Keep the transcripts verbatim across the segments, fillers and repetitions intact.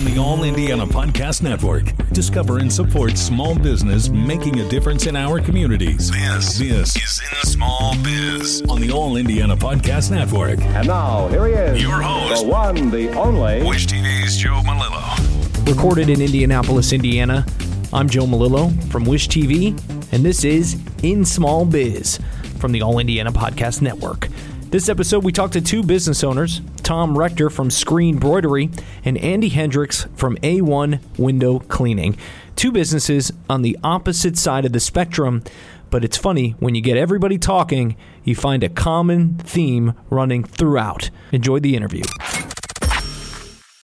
from the All Indiana Podcast Network. Discover and support small business making a difference in our communities. This, this is In Small Biz on the All Indiana Podcast Network. And now, here he is, your host, the one, the only, Wish T V's Joe Mallillo. Recorded in Indianapolis, Indiana, I'm Joe Mallillo from Wish T V, and this is In Small Biz from the All Indiana Podcast Network. This episode, we talked to two business owners, Tom Rector from Screen Broidery and Andy Hendricks from A one Window Cleaning. Two businesses on the opposite side of the spectrum, but it's funny, when you get everybody talking, you find a common theme running throughout. Enjoy the interview.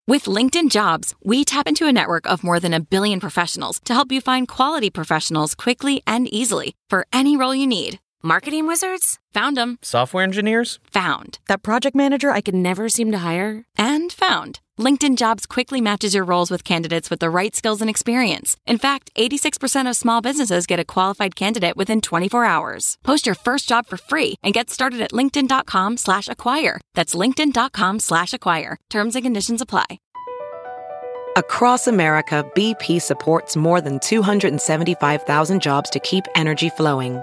With LinkedIn Jobs, we tap into a network of more than a billion professionals to help you find quality professionals quickly and easily for any role you need. Marketing wizards? Found them. Software engineers? Found. That project manager I could never seem to hire? And found. LinkedIn Jobs quickly matches your roles with candidates with the right skills and experience. In fact, eighty-six percent of small businesses get a qualified candidate within twenty-four hours. Post your first job for free and get started at linkedin.com slash acquire. That's linkedin.com slash acquire. Terms and conditions apply. Across America, B P supports more than two hundred seventy-five thousand jobs to keep energy flowing.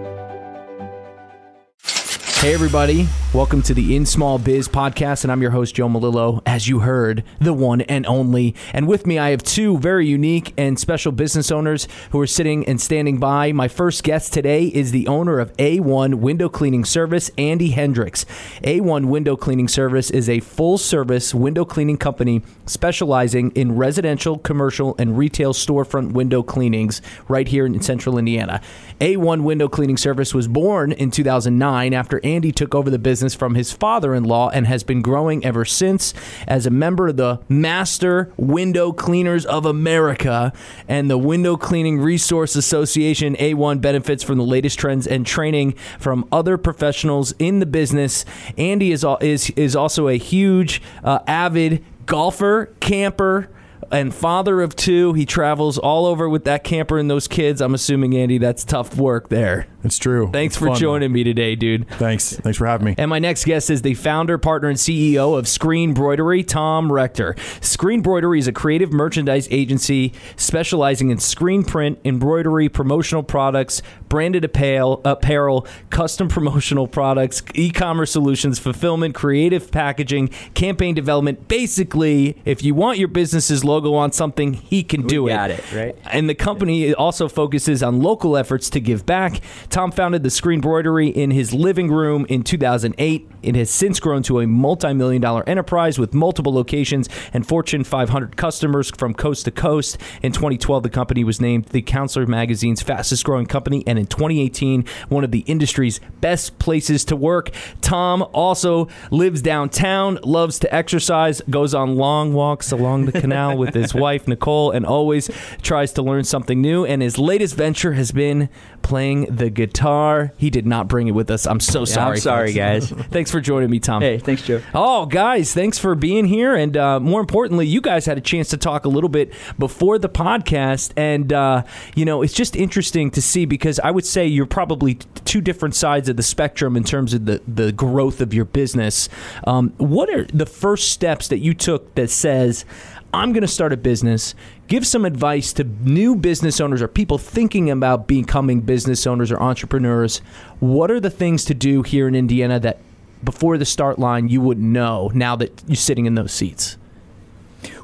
Hey everybody, welcome to the In Small Biz podcast, and I'm your host, Joe Mallillo, as you heard, the one and only. And with me, I have two very unique and special business owners who are sitting and standing by. My first guest today is the owner of A one Window Cleaning Service, Andy Hendricks. A one Window Cleaning Service is a full-service window cleaning company specializing in residential, commercial, and retail storefront window cleanings right here in central Indiana. A one Window Cleaning Service was born in two thousand nine after Andy took over the business from his father-in-law and has been growing ever since as a member of the Master Window Cleaners of America and the Window Cleaning Resource Association. A one benefits from the latest trends and training from other professionals in the business. Andy is is, is also a huge, uh, avid golfer, camper, and father of two. He travels all over with that camper and those kids. I'm assuming, Andy, that's tough work there. It's true. Thanks it's for fun. joining me today, dude. Thanks. Thanks for having me. And my next guest is the founder, partner, and C E O of Screen Broidery, Tom Rector. Screen Broidery is a creative merchandise agency specializing in screen print, embroidery, promotional products, branded apparel, apparel, custom promotional products, e-commerce solutions, fulfillment, creative packaging, campaign development. Basically, if you want your business's logo on something, he can do we got it. it right? And the company also focuses on local efforts to give back. Tom founded the Screen Broidery in his living room in two thousand eight. It has since grown to a multi-million dollar enterprise with multiple locations and Fortune five hundred customers from coast to coast. In twenty twelve, the company was named the Counselor Magazine's fastest growing company, and in twenty eighteen, one of the industry's best places to work. Tom also lives downtown, loves to exercise, goes on long walks along the canal with his wife, Nicole, and always tries to learn something new. And his latest venture has been playing the guitar. He did not bring it with us. I'm so sorry. Yeah, I'm sorry, guys. Thanks for joining me, Tom. Hey, thanks, Joe. Oh, guys, thanks for being here. And uh, more importantly, you guys had a chance to talk a little bit before the podcast. And, uh, you know, it's just interesting to see, because I would say you're probably t- two different sides of the spectrum in terms of the, the growth of your business. Um, what are the first steps that you took that says, I'm going to start a business? Give some advice to new business owners or people thinking about becoming business owners or entrepreneurs. What are the things to do here in Indiana that before the start line you wouldn't know now that you're sitting in those seats?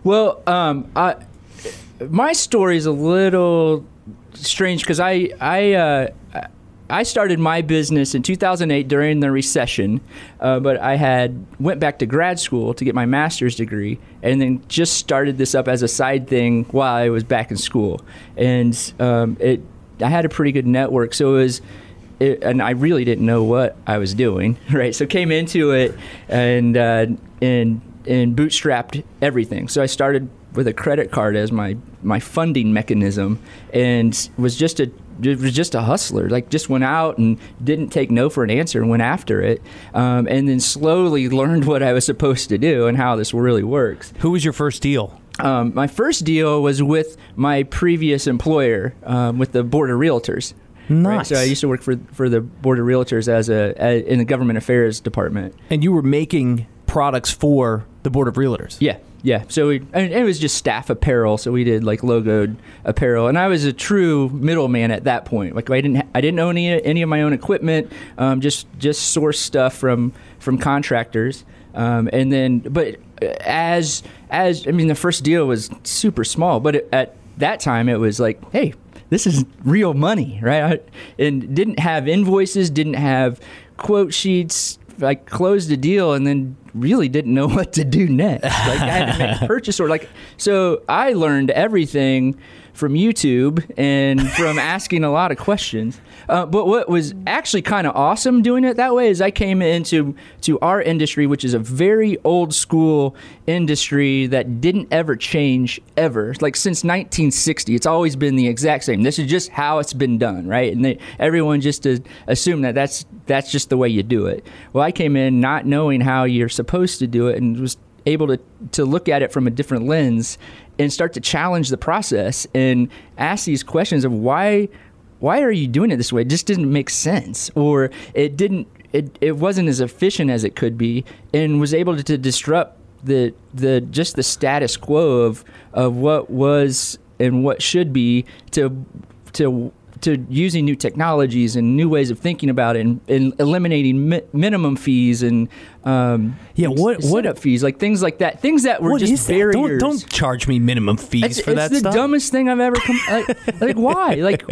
Well, um, I, my story is a little strange, because I I, uh, I started my business in two thousand eight during the recession, uh, but I had went back to grad school to get my master's degree, and then just started this up as a side thing while I was back in school. And um, it I had a pretty good network, so it was, it, and I really didn't know what I was doing, right? So came into it and uh, and and bootstrapped everything. So I started with a credit card as my, my funding mechanism, and was just a was just a hustler, like just went out and didn't take no for an answer and went after it. Um, and then slowly learned what I was supposed to do and how this really works. Who was your first deal? Um, my first deal was with my previous employer, um, with the Board of Realtors. Nice. Right? So I used to work for for the Board of Realtors as a, a in the government affairs department. And you were making products for the Board of Realtors? Yeah. Yeah, so we, and it was just staff apparel, so we did like logoed apparel, and I was a true middleman at that point. Like I didn't, I didn't own any, any of my own equipment, um, just just source stuff from from contractors, um, and then. But as as I mean, the first deal was super small, but it, at that time it was like, hey, this is real money, right? I, and didn't have invoices, didn't have quote sheets. I closed a deal and then really didn't know what to do next. Like I had to make a purchase order. Like, so I learned everything from YouTube and from asking a lot of questions. Uh, but what was actually kind of awesome doing it that way is I came into to our industry, which is a very old school industry that didn't ever change ever. Like since nineteen sixty, it's always been the exact same. This is just how it's been done, right? And they, everyone just assumed that that's that's just the way you do it. Well, I came in not knowing how you're supposed to do it and was able to to look at it from a different lens and start to challenge the process and ask these questions of why why are you doing it this way? It just didn't make sense, or it didn't it, it wasn't as efficient as it could be, and was able to, to disrupt the the just the status quo of of what was and what should be to to to using new technologies and new ways of thinking about it, and, and eliminating mi- minimum fees and um, yeah, what what up fees, like things like that, things that were just barriers. Don't, don't charge me minimum fees it's, for it's that. It's the stuff. dumbest thing I've ever come. Like, like why? Like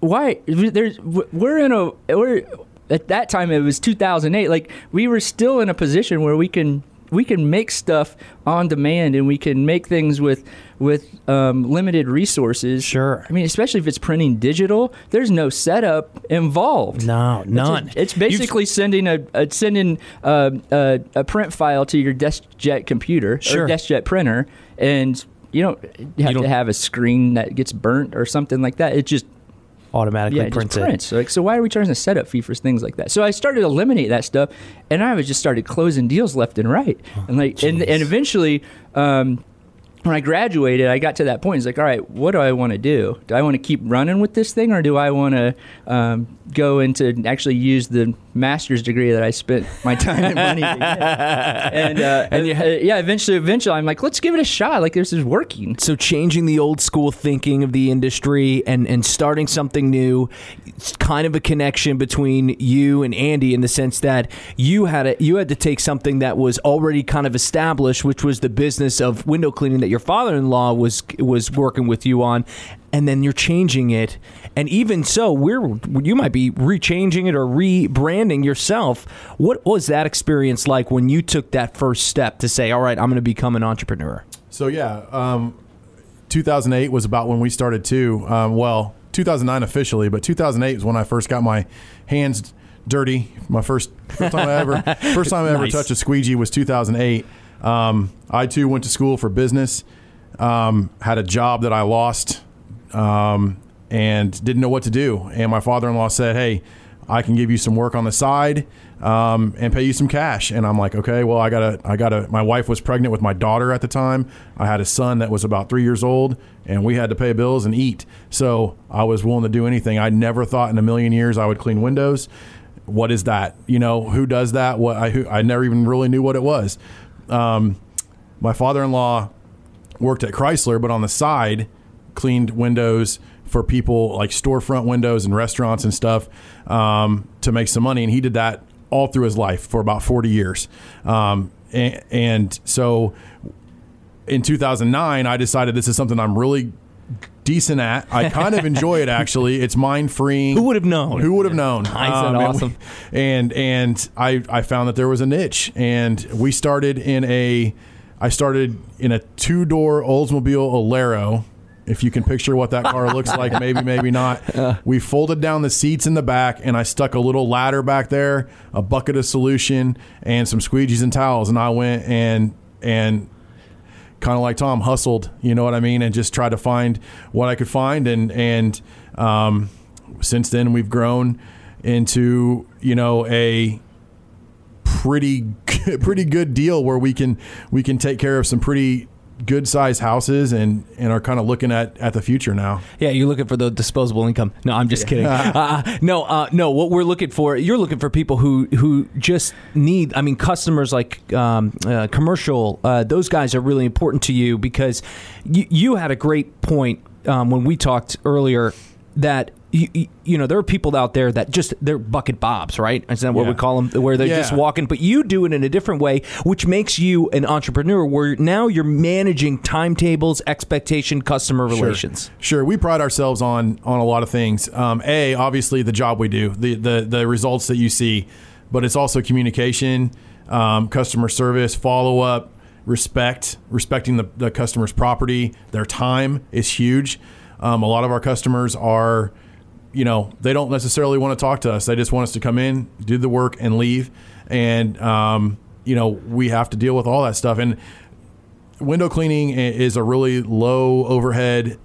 why? There's we're in a we're at that time it was two thousand eight. Like we were still in a position where we can. We can make stuff on demand, and we can make things with with um, limited resources. Sure. I mean, especially if it's printing digital, there's no setup involved. No, none. It's, it's basically You've, sending a, a sending a, a, a print file to your DeskJet computer sure. or DeskJet printer, and you don't have you to have a screen that gets burnt or something like that. It just automatically yeah, prints it. Prints. So, like, so why are we charging a setup fee for things like that? So I started to eliminate that stuff, and I was just started closing deals left and right. Oh, and like, and, and eventually, um, when I graduated, I got to that point. It's like, all right, what do I want to do? Do I want to keep running with this thing, or do I want to um, go into actually use the master's degree that I spent my time and money to get? And, uh, and yeah. yeah, eventually, eventually, I'm like, let's give it a shot. Like, this is working. So changing the old school thinking of the industry and, and starting something new, it's kind of a connection between you and Andy in the sense that you had a, you had to take something that was already kind of established, which was the business of window cleaning that you're your father-in-law was was working with you on, and then you're changing it. And even so, we're you might be rechanging it or rebranding yourself. What was that experience like when you took that first step to say, all right, I'm going to become an entrepreneur? So yeah, um, two thousand eight was about when we started too. Um, well, two thousand nine officially, but two thousand eight was when I first got my hands dirty. My first, first time I ever first time I ever nice. touched a squeegee was two thousand eight. Um, I too went to school for business, um, had a job that I lost, um, and didn't know what to do. And my father-in-law said, hey, I can give you some work on the side, um, and pay you some cash. And I'm like, okay, well, I gotta, I gotta, my wife was pregnant with my daughter at the time. I had a son that was about three years old, and we had to pay bills and eat. So I was willing to do anything. I never thought in a million years I would clean windows. What is that? You know, who does that? What I, who, I never even really knew what it was. Um, my father-in-law worked at Chrysler, but on the side cleaned windows for people, like storefront windows and restaurants and stuff, um, to make some money. And he did that all through his life for about forty years. Um, and, and so in two thousand nine, I decided this is something I'm really decent at. I kind of enjoy it, actually. It's mind freeing. Who would have known? Who would have known? I said um, awesome. And, we, and and I I found that there was a niche, and we started in a I started in a two door Oldsmobile Alero. If you can picture what that car looks like, maybe, maybe not. Uh, we folded down the seats in the back, and I stuck a little ladder back there, a bucket of solution, and some squeegees and towels, and I went and and. kind of like Tom, hustled, you know what I mean, and just tried to find what I could find. And and um, since then, we've grown into, you know, a pretty good, pretty good deal where we can we can take care of some pretty good sized houses and, and are kind of looking at, at the future now. Yeah, you're looking for the disposable income. No, I'm just yeah. kidding. uh, no, uh, no. What we're looking for, you're looking for people who, who just need, I mean, customers like um, uh, commercial, uh, those guys are really important to you, because you, you had a great point um, when we talked earlier that You, you know, there are people out there that just, they're bucket bobs, right? Isn't that what yeah. we call them? Where they're yeah. just walking. But you do it in a different way, which makes you an entrepreneur, where now you're managing timetables, expectation, customer sure. relations. Sure. We pride ourselves on on a lot of things. Um, a, obviously, the job we do, the, the, the results that you see. But it's also communication, um, customer service, follow-up, respect, respecting the, the customer's property. Their time is huge. Um, a lot of our customers are... you know, they don't necessarily want to talk to us. They just want us to come in, do the work, and leave. And, um, you know, we have to deal with all that stuff. And window cleaning is a really low overhead,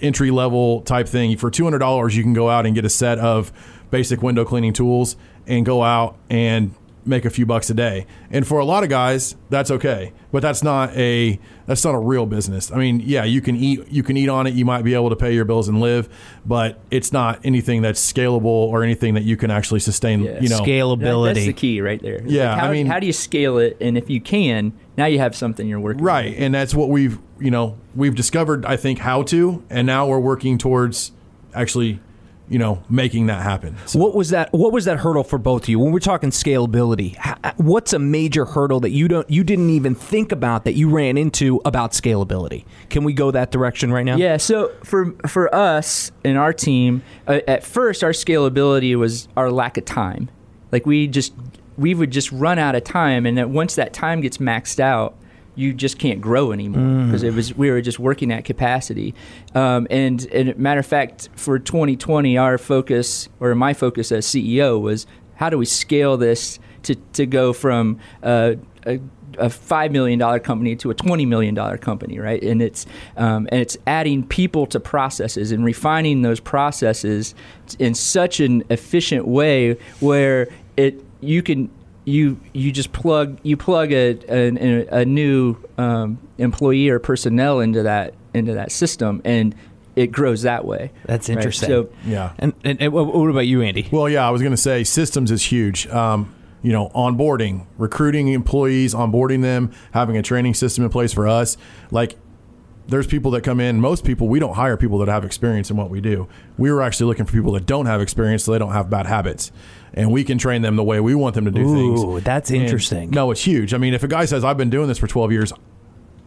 entry level type thing. For two hundred dollars, you can go out and get a set of basic window cleaning tools and go out and make a few bucks a day. And for a lot of guys, that's okay. But that's not a that's not a real business. I mean, yeah, you can eat you can eat on it. You might be able to pay your bills and live, but it's not anything that's scalable or anything that you can actually sustain. Yeah. You know, scalability. That, that's the key right there. It's yeah, like how, I mean, how do you scale it? And if you can, now you have something you're working right. with. And that's what we've you know we've discovered. I think how to, and now we're working towards actually, you know, making that happen. So. What was that? What was that hurdle for both of you when we're talking scalability? What's a major hurdle that you don't, you didn't even think about that you ran into about scalability? Can we go that direction right now? Yeah. So for for us and our team, uh, at first our scalability was our lack of time. Like we just we would just run out of time, and then once that time gets maxed out, you just can't grow anymore, because mm. it was we were just working at capacity. Um, and, and matter of fact, for twenty twenty, our focus, or my focus as C E O, was how do we scale this to, to go from uh, a, a five million dollars company to a twenty million dollars company, right? And it's um, and it's adding people to processes and refining those processes in such an efficient way where it you can... You you just plug you plug a a, a new um, employee or personnel into that into that system, and it grows that way. That's interesting. Right? So, yeah. And, and and what about you, Andy? Well, yeah, I was going to say systems is huge. Um, you know, onboarding, recruiting employees, onboarding them, having a training system in place for us. Like, there's people that come in. Most people, we don't hire people that have experience in what we do. We were actually looking for people that don't have experience, so they don't have bad habits. And we can train them the way we want them to do Ooh, things. Ooh, that's and interesting. No, it's huge. I mean, if a guy says, I've been doing this for twelve years,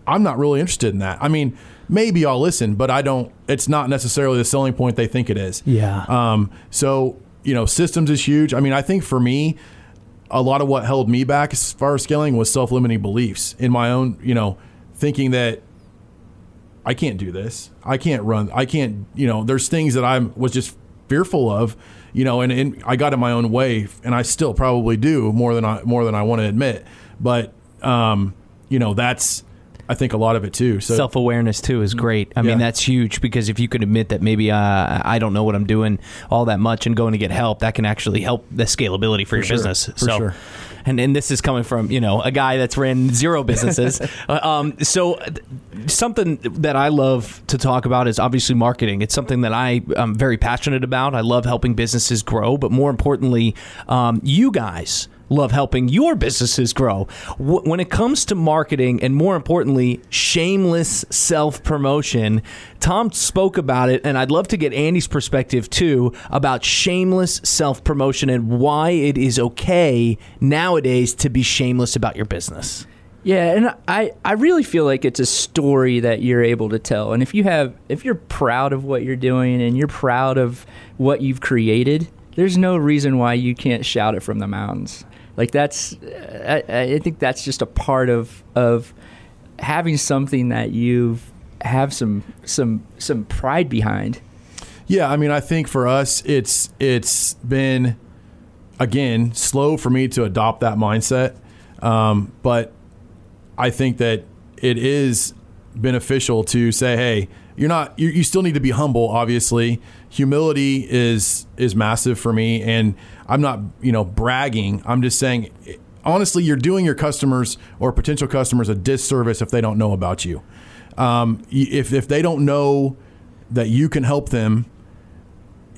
I'm not really interested in that. I mean, maybe I'll listen, but I don't, it's not necessarily the selling point they think it is. Yeah. Um. So, you know, systems is huge. I mean, I think for me, a lot of what held me back as far as scaling was self-limiting beliefs in my own, you know, thinking that I can't do this. I can't run. I can't, you know, there's things that I was just fearful of, you know, and, and I got in my own way, and I still probably do more than I, more than I want to admit. But, um, you know, that's, I think, a lot of it too. So self-awareness too is great. I yeah. mean, that's huge, because if you could admit that maybe uh, I don't know what I'm doing all that much and going to get help, that can actually help the scalability for, for your sure. business. For so, sure. And, and this is coming from, you know, a guy that's ran zero businesses. um, so th- something that I love to talk about is obviously marketing. It's something that I am very passionate about. I love helping businesses grow, but more importantly, um, you guys love helping your businesses grow. W- when it comes to marketing, and more importantly, shameless self-promotion, Tom spoke about it, and I'd love to get Andy's perspective too about shameless self-promotion and why it is okay nowadays to be shameless about your business. Yeah, and I, I really feel like it's a story that you're able to tell. And if you have if you're proud of what you're doing and you're proud of what you've created, there's no reason why you can't shout it from the mountains. Like that's, I, I think that's just a part of of having something that you have some some some pride behind. Yeah, I mean, I think for us, it's it's been again slow for me to adopt that mindset, um, but I think that it is beneficial to say, hey, you're not, you, you still need to be humble. Obviously, humility is, is massive for me. And I'm not, you know, bragging. I'm just saying, honestly, you're doing your customers or potential customers a disservice if they don't know about you. Um, if, if they don't know that you can help them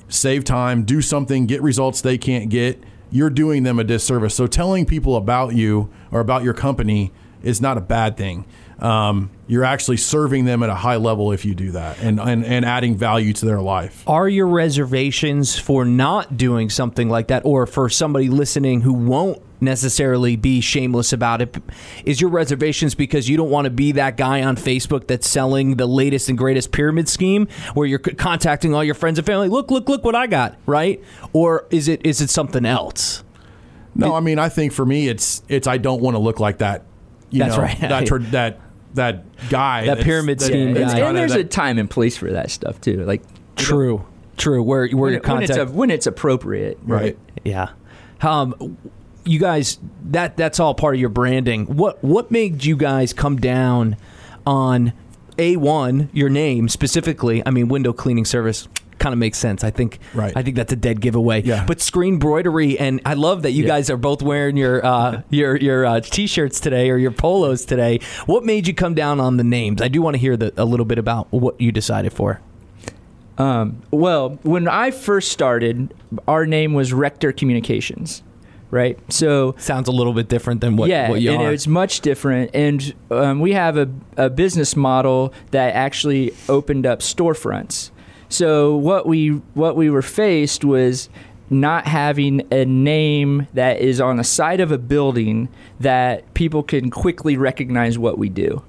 save time, do something, get results they can't get, you're doing them a disservice. So telling people about you or about your company is not a bad thing. Um, you're actually serving them at a high level if you do that, and, and, and adding value to their life. Are your reservations for not doing something like that, or for somebody listening who won't necessarily be shameless about it, is your reservations because you don't want to be that guy on Facebook that's selling the latest and greatest pyramid scheme where you're contacting all your friends and family, look, look, look what I got, right? Or is it is it something else? No, it, I mean, I think for me, it's it's I don't want to look like that. You that's know, right. That tra- that that guy. That pyramid scheme. That, guy. And there's that, a time and place for that stuff too. Like true, true. Where where your contact when it's, a, when it's appropriate, right? right. Yeah. Um, you guys, that that's all part of your branding. What what made you guys come down on A one, your name specifically? I mean, window cleaning service kind of makes sense. I think right. I think that's a dead giveaway. Yeah. But Screen Broidery, and I love that you yeah. guys are both wearing your uh, your your uh, t-shirts today or your polos today. What made you come down on the names? I do want to hear the, a little bit about what you decided for. Um, well, when I first started, our name was Rector Communications. Right. So sounds a little bit different than what, yeah, what you are. Yeah, it's much different. And um, we have a, a business model that actually opened up storefronts. So what we what we were faced was not having a name that is on the side of a building that people can quickly recognize what we do.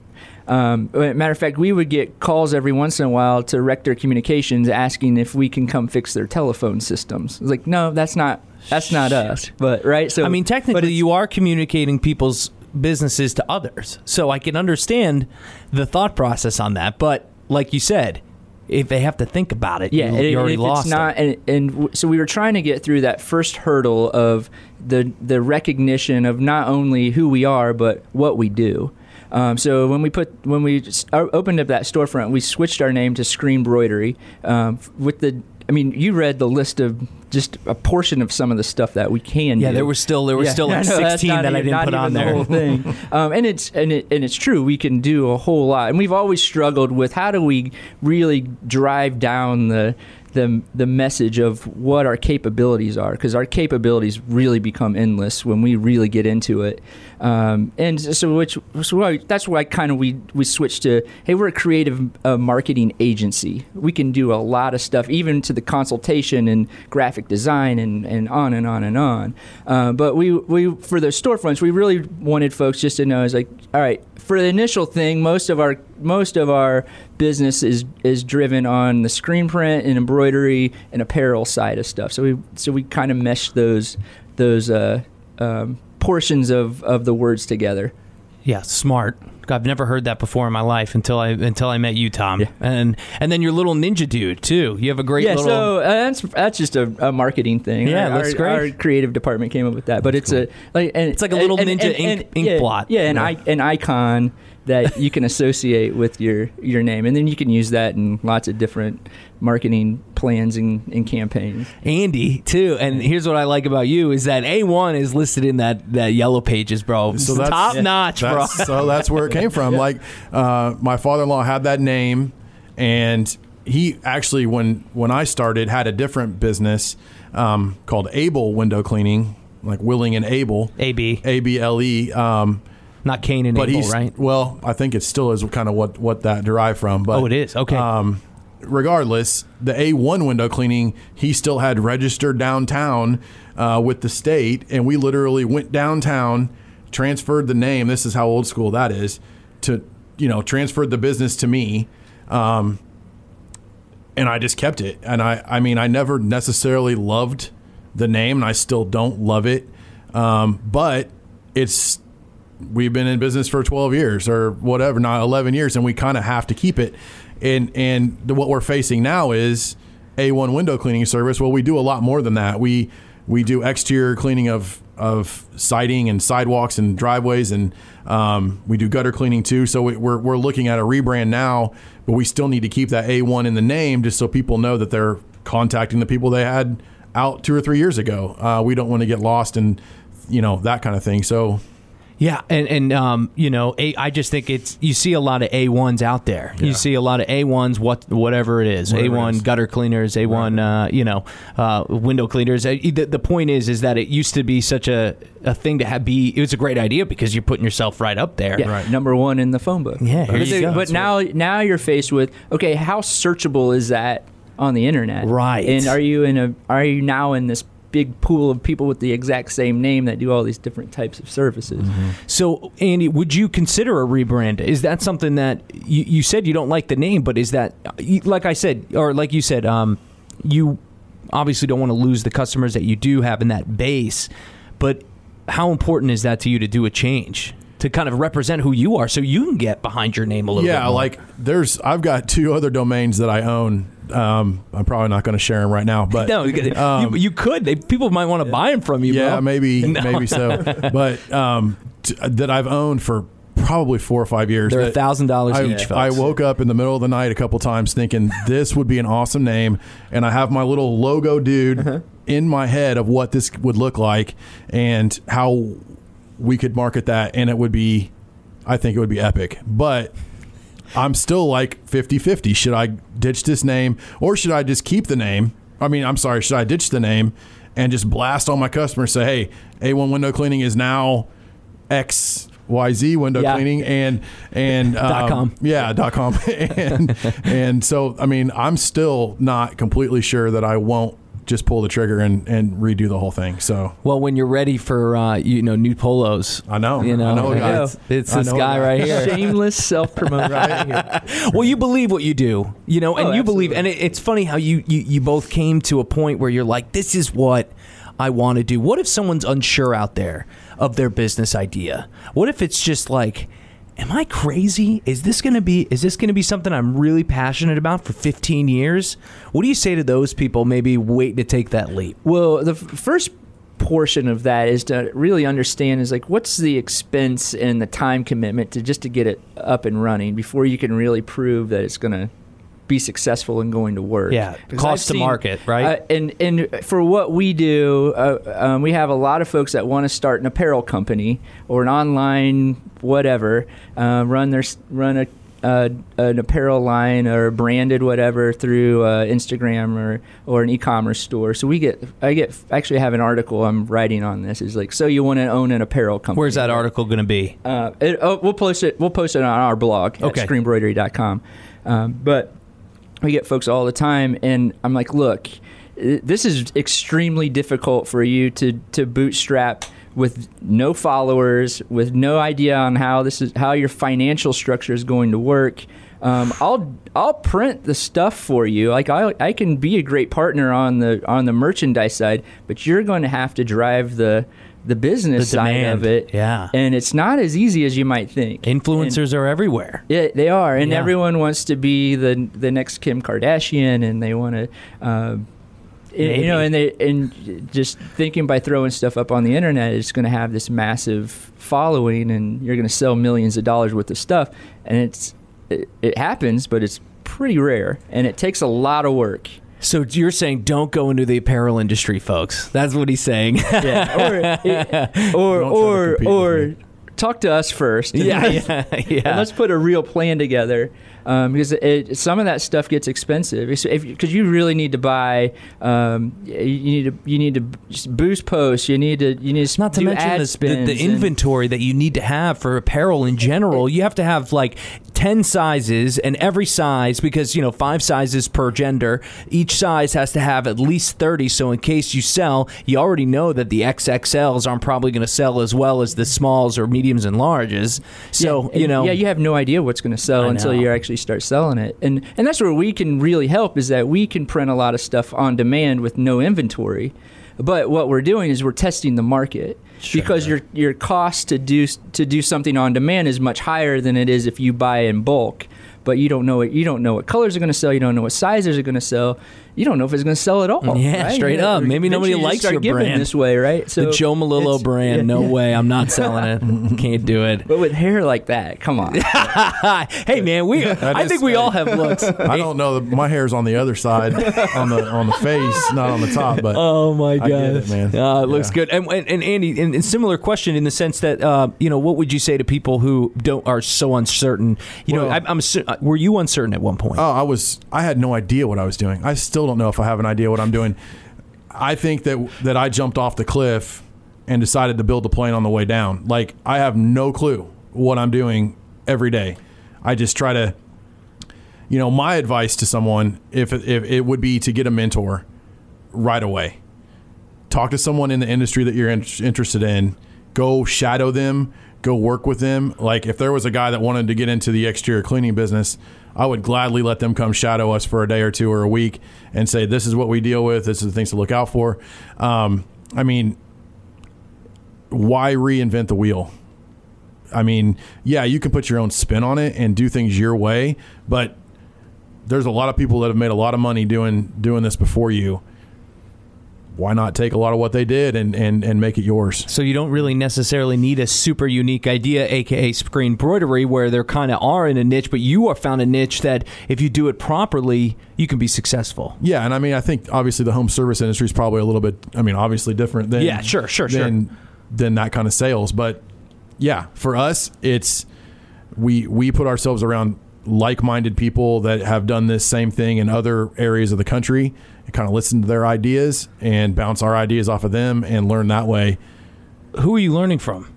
Um, matter of fact, we would get calls every once in a while to Rector Communications asking if we can come fix their telephone systems. It's like, no, that's not that's not Shit. us. But right, so I mean, technically, you are communicating people's businesses to others. So I can understand the thought process on that. But like you said, if they have to think about it, yeah, you, you already if lost it's not, it. And, and so we were trying to get through that first hurdle of the the recognition of not only who we are but what we do. Um, so when we put when we opened up that storefront, we switched our name to Screen Broidery. Um, with the, I mean, you read the list of just a portion of some of the stuff that we can. Yeah, do. there was still there was yeah, still like no, sixteen that even, I didn't put on there. The whole thing. um, and it's and it and it's true. We can do a whole lot, and we've always struggled with how do we really drive down the the the message of what our capabilities are, because our capabilities really become endless when we really get into it. Um, and so, which so that's why kind of we we switched to, hey, we're a creative uh, marketing agency. We can do a lot of stuff, even to the consultation and graphic design and, and on and on and on. Uh, but we, we for the storefronts, we really wanted folks just to know, it's like, all right, for the initial thing, most of our most of our business is is driven on the screen print and embroidery and apparel side of stuff. So we so we kind of meshed those those uh, um, portions of, of the words together. Yeah, smart. I've never heard that before in my life until I until I met you, Tom. Yeah. And and then your little ninja dude, too. You have a great yeah, little... Yeah, so uh, that's, that's just a, a marketing thing. Yeah, our, that's great. Our creative department came up with that. But that's it's cool. a... Like, and, it's like a little and, ninja and, and, ink, ink yeah, blot. Yeah, an, I, an icon that you can associate with your, your name. And then you can use that in lots of different marketing plans and, and campaigns. Andy, too. And here's what I like about you is that A one is listed in that, that yellow pages, bro. So that's, Top yeah, notch, that's, bro. So that's where it came from. Yeah. Like uh, my father-in-law had that name, and he actually, when, when I started, had a different business um, called Able Window Cleaning, like willing and able. A B. A B L E. Um, Not Cain and but Abel, he's, right? Well, I think it still is kind of what, what that derived from. But, oh, it is? Okay. Um, regardless, the A one window cleaning, he still had registered downtown uh, with the state, and we literally went downtown, transferred the name. This is how old school that is. To, you know, transferred the business to me, um, and I just kept it. And I, I mean, I never necessarily loved the name, and I still don't love it. Um, but it's... We've been in business for twelve years or whatever, not eleven years, and we kind of have to keep it. And and the, what we're facing now is A one window cleaning service. Well, we do a lot more than that. We we do exterior cleaning of of siding and sidewalks and driveways, and um, we do gutter cleaning too. So we, we're we're looking at a rebrand now, but we still need to keep that A one in the name just so people know that they're contacting the people they had out two or three years ago. Uh, we don't want to get lost in, you know, that kind of thing. So. Yeah, and, and um, you know, a, I just think it's, you see a lot of A ones out there. Yeah. You see a lot of A ones, what whatever it is, whatever A one it is. Gutter cleaners, A one, right. uh, you know, uh, window cleaners. The, the point is, is that it used to be such a, a thing to have be. It was a great idea because you're putting yourself right up there, yeah. right. number one in the phone book. Yeah, here but, you go. but now, right. now you're faced with, okay, how searchable is that on the internet? Right, and are you in a are you now in this big pool of people with the exact same name that do all these different types of services. Mm-hmm. So, Andy, would you consider a rebrand? Is that something that you, you said you don't like the name, but is that, like I said, or like you said, um, you obviously don't want to lose the customers that you do have in that base, but how important is that to you to do a change, to kind of represent who you are so you can get behind your name a little yeah, bit more? Yeah, like there's, I've got two other domains that I own. Um, I'm probably not going to share them right now, but no, um, you, you could. They, people might want to buy them from you. Yeah, bro. maybe, no. maybe so. But um, t- that I've owned for probably four or five years. They're a thousand dollars each. Folks. I woke up in the middle of the night a couple times thinking this would be an awesome name, and I have my little logo dude uh-huh. in my head of what this would look like and how we could market that, and it would be, I think it would be epic, but. I'm still like fifty-fifty. Should I ditch this name or should I just keep the name? I mean, I'm sorry. Should I ditch the name and just blast all my customers? Say, hey, A one Window Cleaning is now X Y Z Window yeah. Cleaning and and um, dot com. Yeah, dot com. and and so, I mean, I'm still not completely sure that I won't just pull the trigger and, and redo the whole thing. So well, when you're ready for uh, you know new polos, I know, you know, I know a guy. It's, it's I this know guy right here, shameless self promoter. Right here. Well, you believe what you do, you know, and oh, you absolutely. believe, and it, it's funny how you, you you both came to a point where you're like, this is what I want to do. What if someone's unsure out there of their business idea? What if it's just like, am I crazy? Is this going to be is this going to be something I'm really passionate about for fifteen years? What do you say to those people maybe waiting to take that leap? Well, the f- first portion of that is to really understand is like what's the expense and the time commitment to just to get it up and running before you can really prove that it's going to be successful and going to work. Yeah, cost to market, right? Uh, and and for what we do, uh, um, we have a lot of folks that want to start an apparel company or an online whatever, uh, run their run a uh, an apparel line or branded whatever through uh, Instagram or or an e-commerce store. So we get I get actually have an article I'm writing on this. It's like so you want to own an apparel company. Where's that article going to be? Uh, it, oh, we'll post it. We'll post it on our blog okay. at screen broidery dot com. Um, but we get folks all the time, and I'm like, look, this is extremely difficult for you to, to bootstrap with no followers, with no idea on how this is how your financial structure is going to work. Um, I'll I'll print the stuff for you. Like I I can be a great partner on the on the merchandise side, but you're going to have to drive the. the business the side of it. Yeah. And it's not as easy as you might think. Influencers and, are everywhere. Yeah, they are. And yeah. everyone wants to be the the next Kim Kardashian and they want to, uh, you know, and they and just thinking by throwing stuff up on the internet, it's going to have this massive following and you're going to sell millions of dollars worth of stuff. And it's it, it happens, but it's pretty rare and it takes a lot of work. So you're saying don't go into the apparel industry, folks. That's what he's saying. Yeah. Or or or, to or talk to us first. Yeah, let's, yeah, yeah. And let's put a real plan together um, because it, some of that stuff gets expensive. Because you really need to buy. Um, you need to you need to boost posts. You need to you need to not to mention this, the, the inventory that you need to have for apparel in general. You have to have like. ten sizes and every size because, you know, five sizes per gender. Each size has to have at least thirty. So in case you sell, you already know that the X X Ls aren't probably going to sell as well as the smalls or mediums and larges. So, yeah, you know. Yeah, you have no idea what's going to sell until you actually start selling it. And and that's where we can really help is that we can print a lot of stuff on demand with no inventory. But what we're doing is we're testing the market sure. because your your cost to do to do something on demand is much higher than it is if you buy in bulk. But you don't know what you don't know what colors are going to sell. You don't know what sizes are going to sell. you don't know if it's going to sell at all. Yeah, right? straight yeah, up. Maybe nobody you likes your brand this way, right? So the Joe Mallillo brand, yeah, no yeah. way. I'm not selling it. Can't do it. But with hair like that, come on. Hey man, we. I, just, I think we I, all have looks. I don't know. My hair's on the other side, on the on the face, not on the top. But oh my gosh, I get it, man. Uh, it yeah. looks good. And and, and Andy, and, and similar question in the sense that uh, you know, what would you say to people who don't are so uncertain? You well, know, I, I'm. Were you uncertain at one point? Oh, I was. I had no idea what I was doing. I still don't know if I have an idea what I'm doing. I think that that I jumped off the cliff and decided to build the plane on the way down. Like, I have no clue what I'm doing every day. I just try to, you know, my advice to someone, if, if it would be to get a mentor right away. Talk to someone in the industry that you're in, interested in. Go shadow them. Go work with them. Like, if there was a guy that wanted to get into the exterior cleaning business, I would gladly let them come shadow us for a day or two or a week and say, this is what we deal with. This is the things to look out for. Um, I mean, why reinvent the wheel? I mean, yeah, you can put your own spin on it and do things your way, but there's a lot of people that have made a lot of money doing doing this before you. Why not take a lot of what they did and, and, and make it yours? So you don't really necessarily need a super unique idea, a k a. Screen Broidery, where there kind of are in a niche, but you are found a niche that if you do it properly, you can be successful. Yeah, and I mean, I think obviously the home service industry is probably a little bit, I mean, obviously different than, yeah, sure, sure, than, sure. than that kind of sales. But yeah, for us, it's we we put ourselves around like-minded people that have done this same thing in other areas of the country. Kind of listen to their ideas and bounce our ideas off of them and learn that way. Who are you learning from?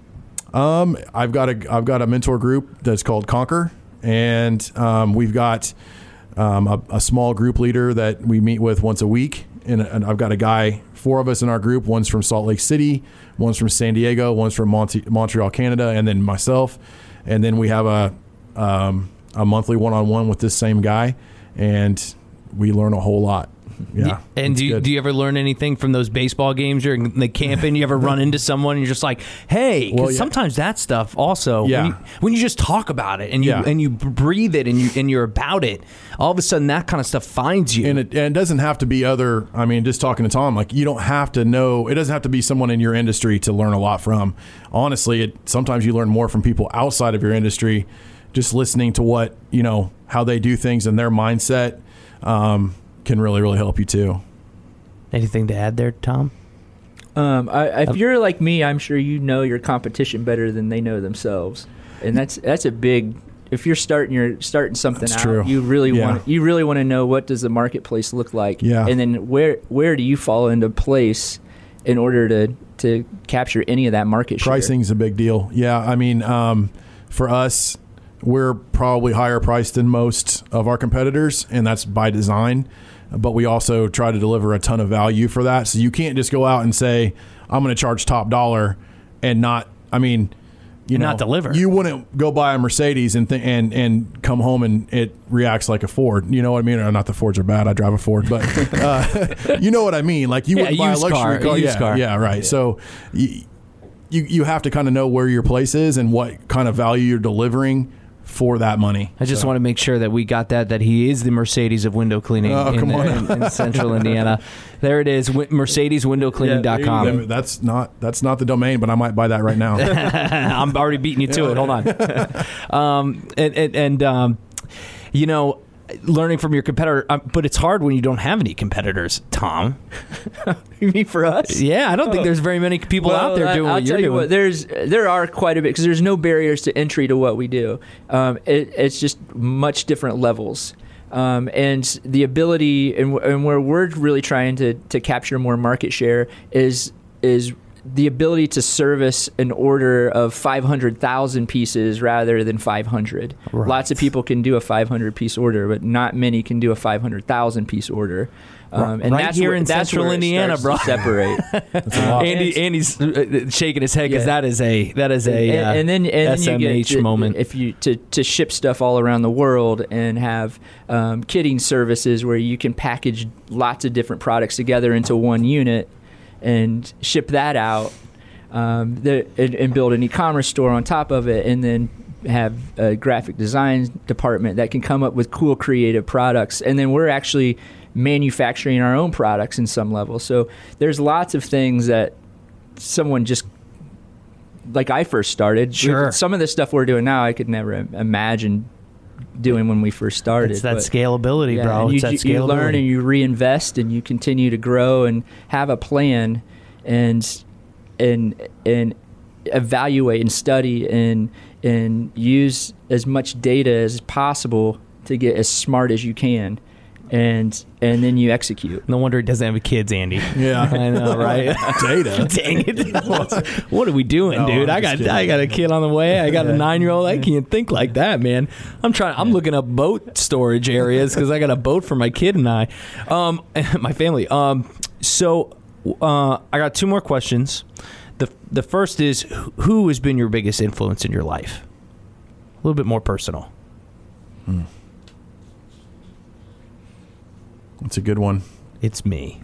Um, I've got a I've got a mentor group that's called Conquer, and um, we've got um, a, a small group leader that we meet with once a week. And, and I've got a guy, four of us in our group. One's from Salt Lake City, one's from San Diego, one's from Mont- Montreal, Canada, and then myself. And then we have a um, a monthly one-on-one with this same guy, and we learn a whole lot. Yeah, and do you, do you ever learn anything from those baseball games you're in the camping? You ever run into someone and you're just like, hey, because well, yeah. sometimes that stuff also, yeah. when, you, when you just talk about it and you yeah. and you breathe it and, you, and you're about it, all of a sudden that kind of stuff finds you. And it, and it doesn't have to be other, I mean, just talking to Tom, like you don't have to know, it doesn't have to be someone in your industry to learn a lot from. Honestly, it sometimes you learn more from people outside of your industry, just listening to what, you know, how they do things and their mindset. Um can really, really help you too. Anything to add there, Tom? Um, I, if you're like me, I'm sure you know your competition better than they know themselves, and that's that's a big. If you're starting your starting something that's out, true. you really yeah. want you really want to know what does the marketplace look like, yeah. and then where where do you fall into place in order to to capture any of that market share? Pricing's a big deal. Yeah, I mean, um, for us, we're probably higher priced than most of our competitors, and that's by design. But we also try to deliver a ton of value for that. So you can't just go out and say, I'm going to charge top dollar and not, I mean, you know, not deliver. You wouldn't go buy a Mercedes and th- and and come home and it reacts like a Ford. You know what I mean? Or not the Fords are bad. I drive a Ford, but uh, you know what I mean? Like you yeah, wouldn't buy a luxury car. car. A yeah, car. yeah, right. Yeah. So you, you you have to kind of know where your place is and what kind of value you're delivering for that money. I just so. want to make sure that we got that, that he is the Mercedes of window cleaning oh, in, the, in, in central Indiana. There it is, Mercedes Window Cleaning dot com. Yeah, that's not that's not the domain, but I might buy that right now. I'm already beating you to yeah. it. Hold on. um, and, and, and um, you know, learning from your competitor, um, but it's hard when you don't have any competitors, Tom. You mean for us? Yeah, I don't oh. think there's very many people well, out there doing I'll what you're you doing. What, there's, there are quite a bit, because there's no barriers to entry to what we do. Um, it, it's just much different levels. Um, and the ability, and, and where we're really trying to, to capture more market share is is the ability to service an order of five hundred thousand pieces rather than five hundred. Right. Lots of people can do a five hundred piece order, but not many can do a five hundred thousand piece order. Um, and right that's here where, in that's central Indiana, bro. Separate. Andy, Andy's shaking his head because yeah. that is a that is a and, uh, and then and S M H then you get to, moment. If you to, to ship stuff all around the world and have um, kitting services where you can package lots of different products together into one unit and ship that out, um, the, and, and build an e-commerce store on top of it, and then have a graphic design department that can come up with cool, creative products. And then we're actually manufacturing our own products in some level. So there's lots of things that someone just, like I first started, sure. some of the stuff we're doing now, I could never imagine doing when we first started. It's that but, scalability, yeah, bro. You, it's that you, scalability. You learn and you reinvest and you continue to grow and have a plan and and and evaluate and study and and use as much data as possible to get as smart as you can. And and then you execute. No wonder he doesn't have kids, Andy. Yeah, I know, right? Data. Dang it! What are we doing, no, dude? I'm I got kidding. I got a kid on the way. I got yeah. a nine-year-old. I can't think like that, man. I'm trying. I'm yeah. looking up boat storage areas because I got a boat for my kid and I, um, and my family. Um, so uh, I got two more questions. the The first is, who has been your biggest influence in your life? A little bit more personal. Hmm. It's a good one. It's me.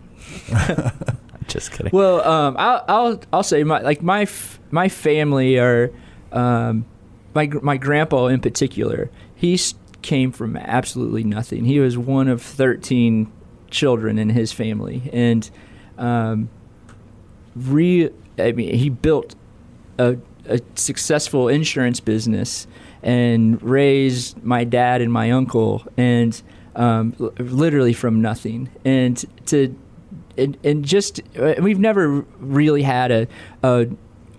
Just kidding. Well, um, I'll I'll I'll say my like my f- my family or um, my my grandpa in particular. He came from absolutely nothing. He was one of thirteen children in his family, and um, re I mean he built a, a successful insurance business and raised my dad and my uncle and. Um, literally from nothing, and to and, and just we've never really had a, a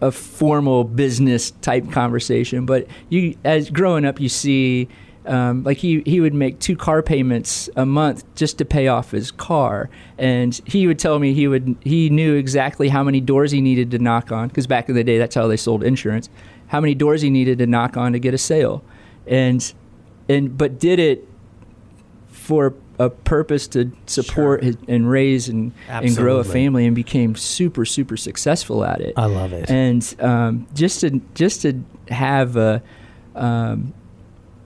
a formal business type conversation. But you, as growing up, you see um, like he he would make two car payments a month just to pay off his car, and he would tell me he would he knew exactly how many doors he needed to knock on because back in the day that's how they sold insurance, how many doors he needed to knock on to get a sale, and and but did it. For a purpose to support sure. his, and raise and, and grow a family, and became super super successful at it. I love it. And um, just to just to have a, um,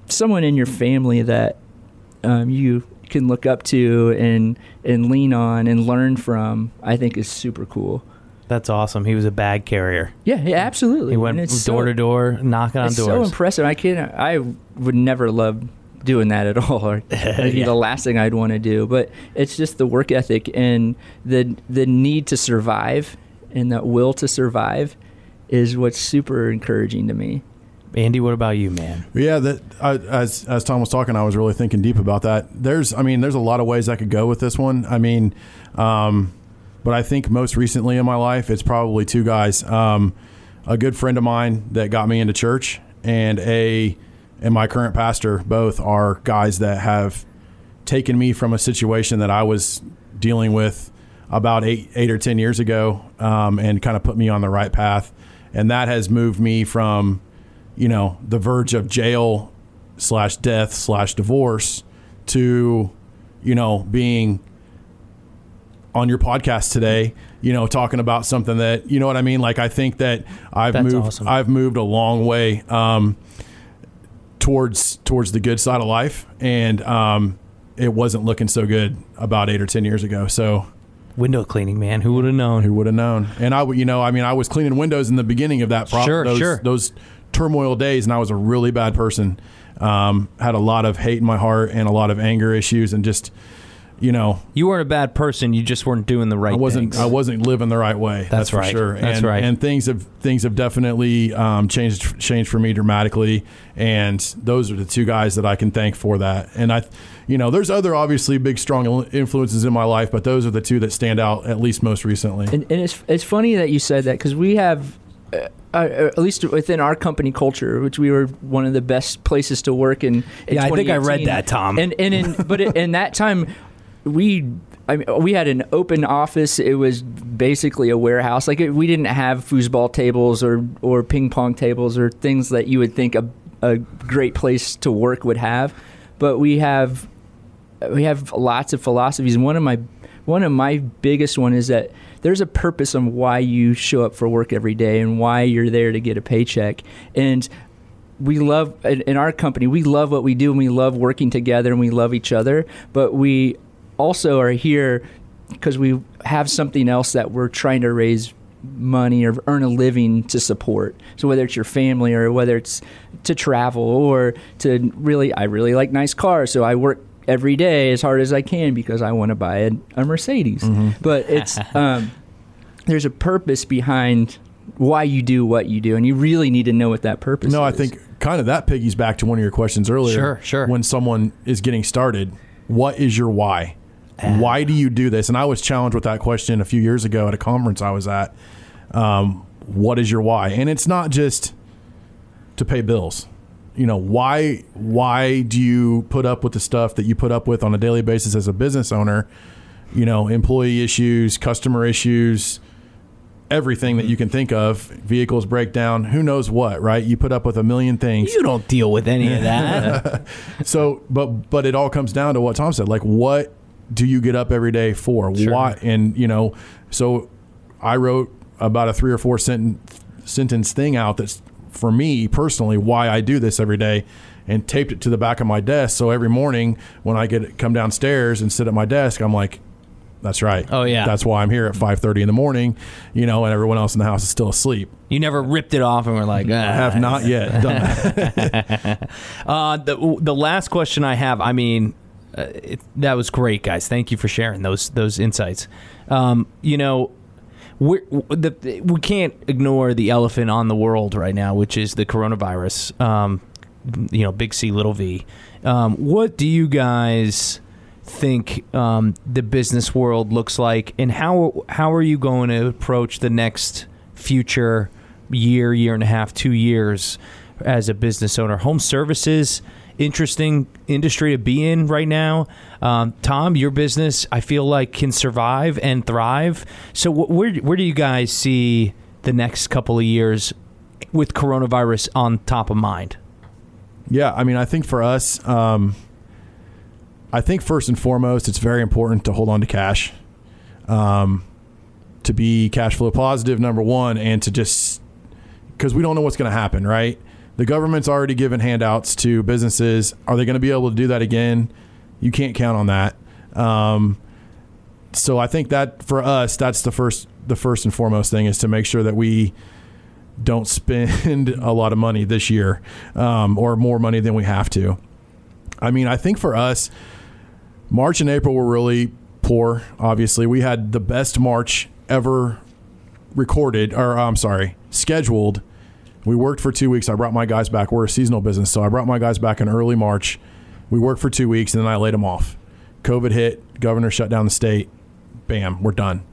someone in your family that um, you can look up to and and lean on and learn from, I think is super cool. That's awesome. He was a bag carrier. Yeah, yeah, absolutely. He went door so, to door, knocking on it's doors. So impressive. I can't. I would never love. Doing that at all or that'd be yeah. the last thing I'd want to do, but it's just the work ethic and the the need to survive and that will to survive is what's super encouraging to me. Andy, what about you, man? Yeah, that I, as as Tom was talking, I was really thinking deep about that. There's, I mean, there's a lot of ways I could go with this one. I mean, um, but I think most recently in my life, it's probably two guys. Um, a good friend of mine that got me into church and a and my current pastor, both are guys that have taken me from a situation that I was dealing with about eight, eight or ten years ago, um, and kind of put me on the right path. And that has moved me from, you know, the verge of jail slash death slash divorce to, you know, being on your podcast today, you know, talking about something that, you know what I mean? Like, I think that I've That's moved, awesome. I've moved a long way. Um, towards towards the good side of life, and um it wasn't looking so good about eight or ten years ago. So window cleaning, man, who would have known who would have known and I would, you know, I mean, I was cleaning windows in the beginning of that problem, sure, those, sure. those turmoil days, and I was a really bad person, um had a lot of hate in my heart and a lot of anger issues, and just, you know, you weren't a bad person, you just weren't doing the right I wasn't things. I wasn't living the right way, that's, that's right. for sure. That's and, right. And things have things have definitely um, changed changed for me dramatically, and those are the two guys that I can thank for that. And I, you know, there's other obviously big strong influences in my life, but those are the two that stand out at least most recently. And, and it's it's funny that you said that, because we have uh, uh, at least within our company culture, which we were one of the best places to work in. in yeah, I think I read that, Tom. And and in, but it, in that time. We, I mean, we had an open office. It was basically a warehouse. Like, it, we didn't have foosball tables or, or ping pong tables or things that you would think a, a great place to work would have. But we have, we have lots of philosophies. One of my, one of my biggest one is that there's a purpose on why you show up for work every day and why you're there to get a paycheck. And we love in, in our company. We love what we do, and we love working together, and we love each other. But we also are here because we have something else that we're trying to raise money or earn a living to support. So whether it's your family or whether it's to travel or to really, I really like nice cars, so I work every day as hard as I can because I want to buy a, a Mercedes. Mm-hmm. But it's um, there's a purpose behind why you do what you do, and you really need to know what that purpose no, is. No, I think kind of that piggies back to one of your questions earlier. Sure, sure. When someone is getting started, what is your why? Uh, why do you do this? And I was challenged with that question a few years ago at a conference I was at. Um, what is your why? And it's not just to pay bills. You know, why why do you put up with the stuff that you put up with on a daily basis as a business owner? You know, employee issues, customer issues, everything that you can think of, vehicles break down, who knows what, right? You put up with a million things. You don't deal with any of that. So, but but it all comes down to what Tom said, like, what do you get up every day for? Sure. Why? And, you know, so I wrote about a three or four sentence sentence thing out that's, for me personally, why I do this every day, and taped it to the back of my desk. So every morning when I get come downstairs and sit at my desk, I'm like, that's right. Oh, yeah. That's why I'm here at five thirty in the morning, you know, and everyone else in the house is still asleep. You never ripped it off and were like, ah. I have not yet done that. uh, the, the last question I have, I mean, uh, it, that was great, guys. Thank you for sharing those those insights. Um, you know, We're, the, we can't ignore the elephant on the world right now, which is the coronavirus, um, you know, big C, little v. Um, what do you guys think um, the business world looks like, and how how are you going to approach the next future year, year and a half, two years as a business owner? Home services, interesting industry to be in right now. Um, Tom, your business, I feel like, can survive and thrive. So wh- where where do you guys see the next couple of years with coronavirus on top of mind? Yeah, I mean, I think for us, um, I think first and foremost, it's very important to hold on to cash, um, to be cash flow positive, number one, and to just, because we don't know what's going to happen, right? The government's already given handouts to businesses. Are they going to be able to do that again? You can't count on that. Um, so I think that for us, that's the first, the first and foremost thing, is to make sure that we don't spend a lot of money this year, um, or more money than we have to. I mean, I think for us, March and April were really poor. Obviously, we had the best March ever recorded, or I'm sorry, scheduled. We worked for two weeks. I brought my guys back. We're a seasonal business. So I brought my guys back in early March. We worked for two weeks and then I laid them off. COVID hit. Governor shut down the state. Bam, we're done.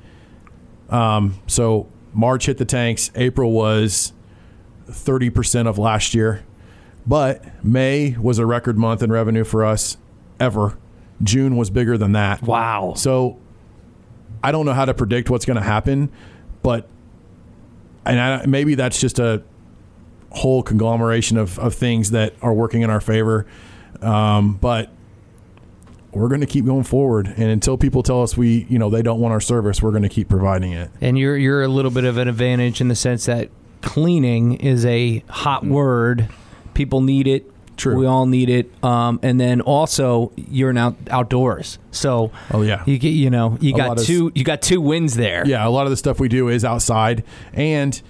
Um, so March hit the tanks. April was thirty percent of last year. But May was a record month in revenue for us ever. June was bigger than that. Wow. So I don't know how to predict what's going to happen, but and I, maybe that's just a whole conglomeration of, of things that are working in our favor. Um, but we're going to keep going forward. And until people tell us we, you know, they don't want our service, we're going to keep providing it. And you're, you're a little bit of an advantage in the sense that cleaning is a hot word. People need it. True. We all need it. Um, and then also you're now outdoors. So oh, yeah. you get, you know, you a got two, of, you got two wins there. Yeah. A lot of the stuff we do is outside, and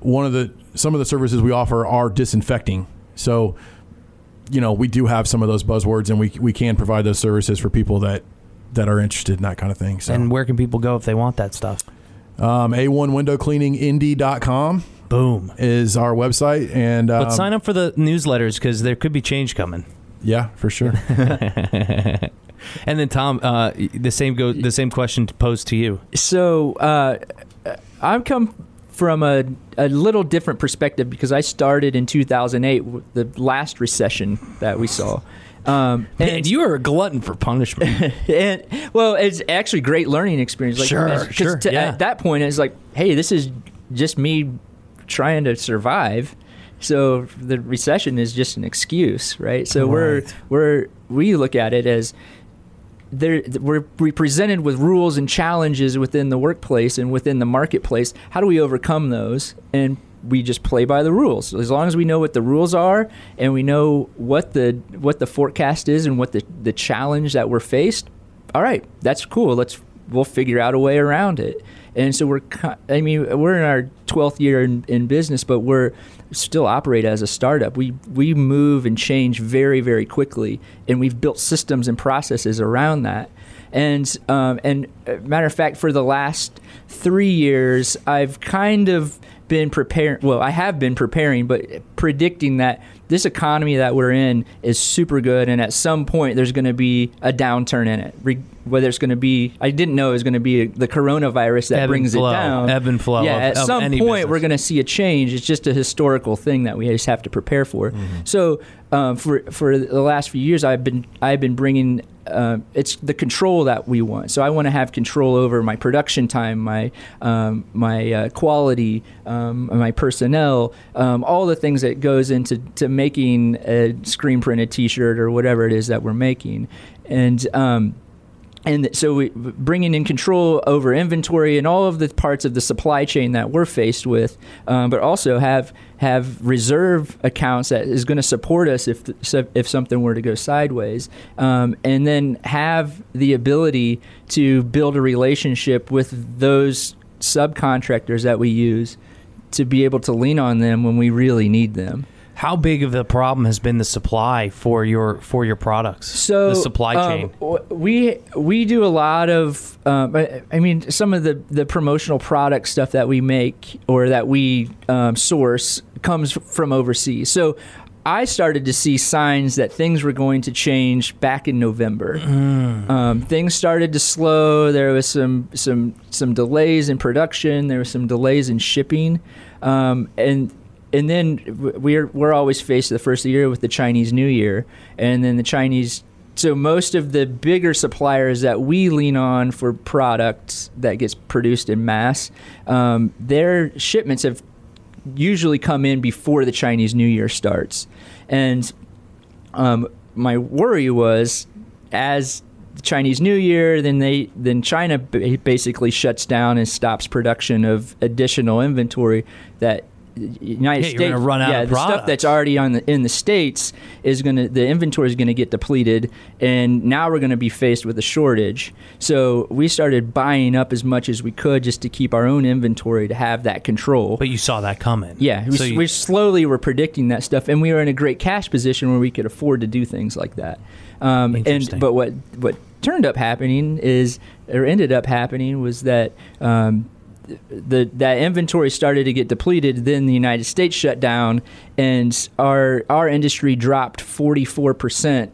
one of the, some of the services we offer are disinfecting. So, you know, we do have some of those buzzwords, and we we can provide those services for people that, that are interested in that kind of thing. So. And where can people go if they want that stuff? Um, A one window cleaning indy dot com Boom. Is our website. And um, But sign up for the newsletters, because there could be change coming. Yeah, for sure. And then, Tom, uh, the same go the same question posed to you. So uh, I've come... from a, a little different perspective, because I started in two thousand eight, the last recession that we saw. Um, Man, and you were a glutton for punishment. And well, it's actually great learning experience. Like, sure, as, sure. To, yeah. At that point, it's like, hey, this is just me trying to survive. So the recession is just an excuse, right? So right. we're we're we look at it as. There, we're presented with rules and challenges within the workplace and within the marketplace. How do we overcome those? And we just play by the rules. So as long as we know what the rules are, and we know what the what the forecast is and what the, the challenge that we're faced, all right, that's cool. Let's we'll figure out a way around it. And so we're, I mean, we're in our twelfth year in, in business, but we're still operate as a startup. We we move and change very, very quickly, and we've built systems and processes around that. And um, and matter of fact, for the last three years, I've kind of been preparing. Well, I have been preparing, but predicting that this economy that we're in is super good, and at some point there's going to be a downturn in it. Re- whether it's going to be, I didn't know it was going to be a, the coronavirus that ebb brings flow. It down. Ebb and flow. Yeah, of, at of some point business. We're going to see a change. It's just a historical thing that we just have to prepare for. Mm-hmm. So um, for for the last few years, I've been I've been bringing. Uh, it's the control that we want. So I want to have control over my production time, my um, my uh, quality, um, my personnel, um, all the things that goes into to making a screen printed T-shirt or whatever it is that we're making, and um, and so we, bringing in control over inventory and all of the parts of the supply chain that we're faced with, um, but also have have reserve accounts that is going to support us if if something were to go sideways, um, and then have the ability to build a relationship with those subcontractors that we use to be able to lean on them when we really need them. How big of a problem has been the supply for your for your products? So the supply chain. Um, we we do a lot of. Um, I, I mean, some of the, the promotional product stuff that we make or that we um, source comes from overseas. So I started to see signs that things were going to change back in November. Mm. Um, things started to slow. There was some some some delays in production. There was some delays in shipping, um, and. And then we're we're always faced the first of the year with the Chinese New Year, and then the Chinese. So most of the bigger suppliers that we lean on for products that gets produced in mass, um, their shipments have usually come in before the Chinese New Year starts. And um, my worry was, as the Chinese New Year, then they then China basically shuts down and stops production of additional inventory that. United yeah, States, you're gonna run out yeah, of the product. Stuff that's already on the, in the States is gonna the inventory is gonna get depleted, and now we're gonna be faced with a shortage. So we started buying up as much as we could just to keep our own inventory to have that control. But you saw that coming, yeah. We, so you, we slowly were predicting that stuff, and we were in a great cash position where we could afford to do things like that. Um, and but what what turned up happening is or ended up happening was that. Um, The, that inventory started to get depleted, then the United States shut down, and our our industry dropped forty-four percent,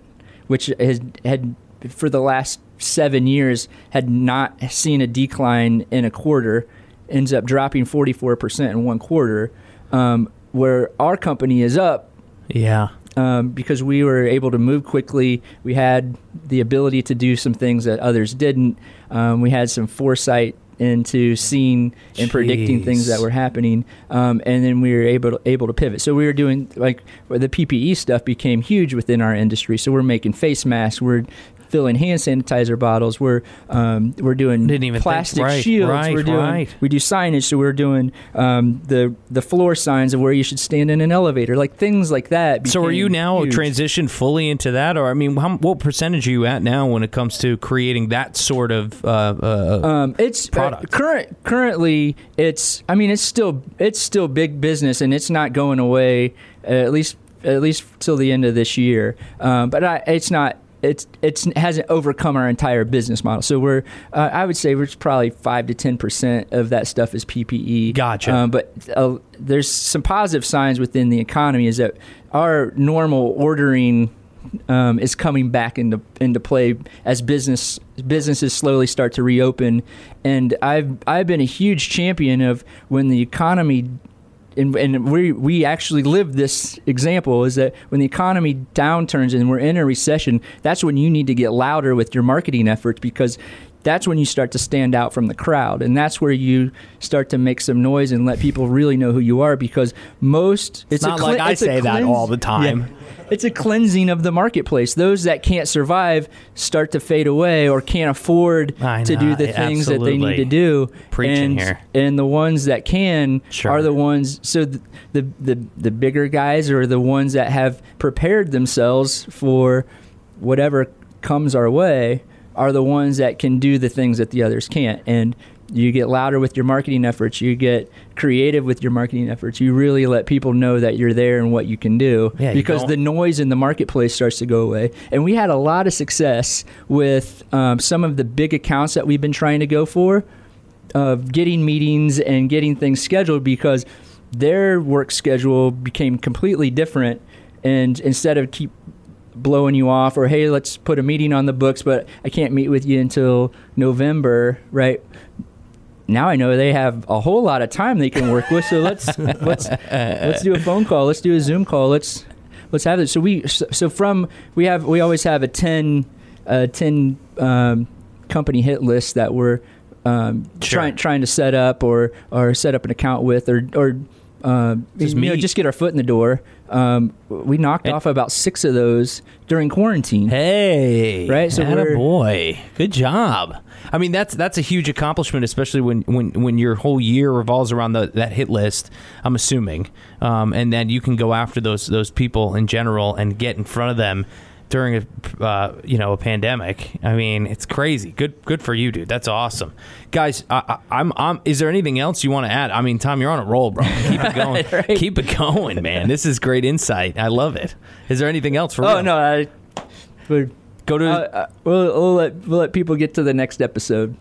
which has, had, for the last seven years, had not seen a decline in a quarter, ends up dropping forty-four percent in one quarter, um, where our company is up. Yeah. Um, because we were able to move quickly. We had the ability to do some things that others didn't. Um, we had some foresight into seeing and Jeez. predicting things that were happening, um, and then we were able to, able to pivot. So we were doing, like, the P P E stuff became huge within our industry. So we're making face masks, we're filling hand sanitizer bottles, we're um, we're doing plastic think, right, shields, right, we're doing right. we do signage. So we're doing um, the the floor signs of where you should stand in an elevator, like things like that. So are you now huge. transitioned fully into that, or I mean, how, what percentage are you at now when it comes to creating that sort of uh, uh, um, it's product? Uh, current currently, it's I mean, it's still it's still big business, and it's not going away uh, at least at least till the end of this year. Um, but I, it's not. It's, it's it hasn't overcome our entire business model. So we're, uh, I would say we're probably five to ten percent of that stuff is P P E. Gotcha. Um, but uh, there's some positive signs within the economy is that our normal ordering um, is coming back into into play as business businesses slowly start to reopen. And I've I've been a huge champion of when the economy. And, and we we actually live this example is that when the economy downturns and we're in a recession, that's when you need to get louder with your marketing efforts, because that's when you start to stand out from the crowd. And that's where you start to make some noise and let people really know who you are, because most... It's, it's not cl- like I say cleanse- that all the time. Yeah. It's a cleansing of the marketplace. Those that can't survive start to fade away or can't afford know, to do the things absolutely. that they need to do. Preaching and, here. And the ones that can sure. are the ones... So the, the, the, the bigger guys are the ones that have prepared themselves for whatever comes our way, are the ones that can do the things that the others can't. And You get louder with your marketing efforts. You get creative with your marketing efforts. You really let people know that you're there and what you can do, yeah, because the noise in the marketplace starts to go away. And we had a lot of success with um, some of the big accounts that we've been trying to go for, of getting meetings and getting things scheduled, because their work schedule became completely different. And instead of keep blowing you off, or, hey, let's put a meeting on the books, but I can't meet with you until November, right? Now I know they have a whole lot of time they can work with, so let's let's let's do a phone call, let's do a Zoom call, let's let's have it. So we so from we have we always have a ten, uh, ten um, company hit list that we're um, sure. trying trying to set up or or set up an account with, or or uh, just, you know, just get our foot in the door. Um, we knocked it, off about six of those during quarantine. Hey, right? So attaboy. Good job. I mean, that's that's a huge accomplishment, especially when, when, when your whole year revolves around the, that hit list, I'm assuming, um, and then you can go after those those people in general and get in front of them during a uh, you know a pandemic. I mean, it's crazy. Good good for you, dude. That's awesome, guys. I, I, I'm I'm. Is there anything else you want to add? I mean, Tom, you're on a roll, bro. Keep it going. Right. Keep it going, man. This is great insight. I love it. Is there anything else for? Oh real? no, I would go to. Uh, uh, we'll, we'll let we'll let people get to the next episode.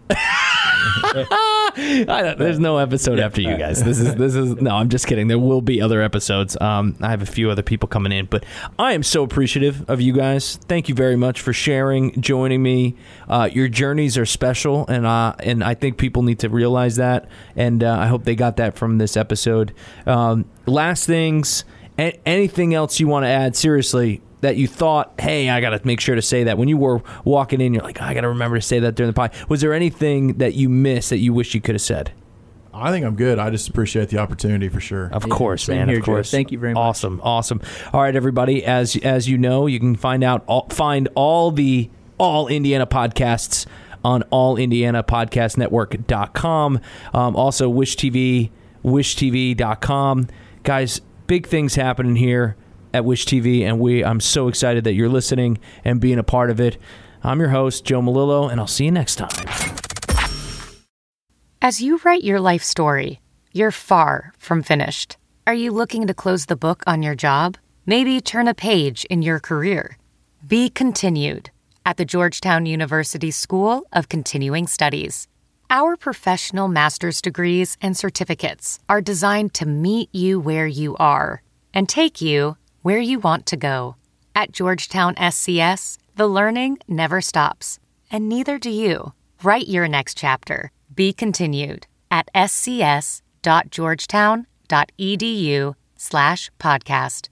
I don't, there's no episode after you guys. This is this is no. I'm just kidding. There will be other episodes. Um, I have a few other people coming in, but I am so appreciative of you guys. Thank you very much for sharing, joining me. Uh, your journeys are special, and uh, and I think people need to realize that. And uh, I hope they got that from this episode. Um, last things, a- anything else you want to add? Seriously. That you thought, hey, I got to make sure to say that. When you were walking in, you're like, oh, I got to remember to say that during the podcast. Was there anything that you missed that you wish you could have said? I think I'm good. I just appreciate the opportunity for sure. Of course, yeah, man. Here, of course. Joe. Thank you very much. Awesome. Awesome. All right, everybody. As as you know, you can find out all, find all the All Indiana podcasts on all indiana podcast network dot com. Um, also, Wish T V, wish t v dot com. Guys, big things happening here at Wish T V, and we I'm so excited that you're listening and being a part of it. I'm your host, Joe Mallillo, and I'll see you next time. As you write your life story, you're far from finished. Are you looking to close the book on your job? Maybe turn a page in your career? Be continued at the Georgetown University School of Continuing Studies. Our professional master's degrees and certificates are designed to meet you where you are and take you where you want to go. At Georgetown S C S, the learning never stops, and neither do you. Write your next chapter. Be continued at s c s dot georgetown dot e d u slash podcast.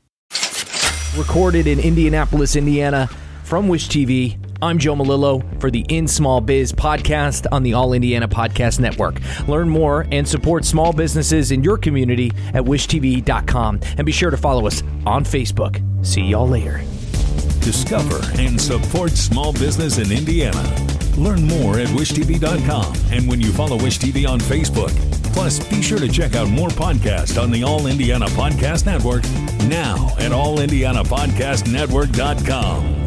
Recorded in Indianapolis, Indiana, from Wish T V, I'm Joe Mallillo for the In Small Biz podcast on the All Indiana Podcast Network. Learn more and support small businesses in your community at wish t v dot com. And be sure to follow us on Facebook. See y'all later. Discover and support small business in Indiana. Learn more at wish t v dot com and when you follow Wish T V on Facebook. Plus, be sure to check out more podcasts on the All Indiana Podcast Network now at all indiana podcast network dot com.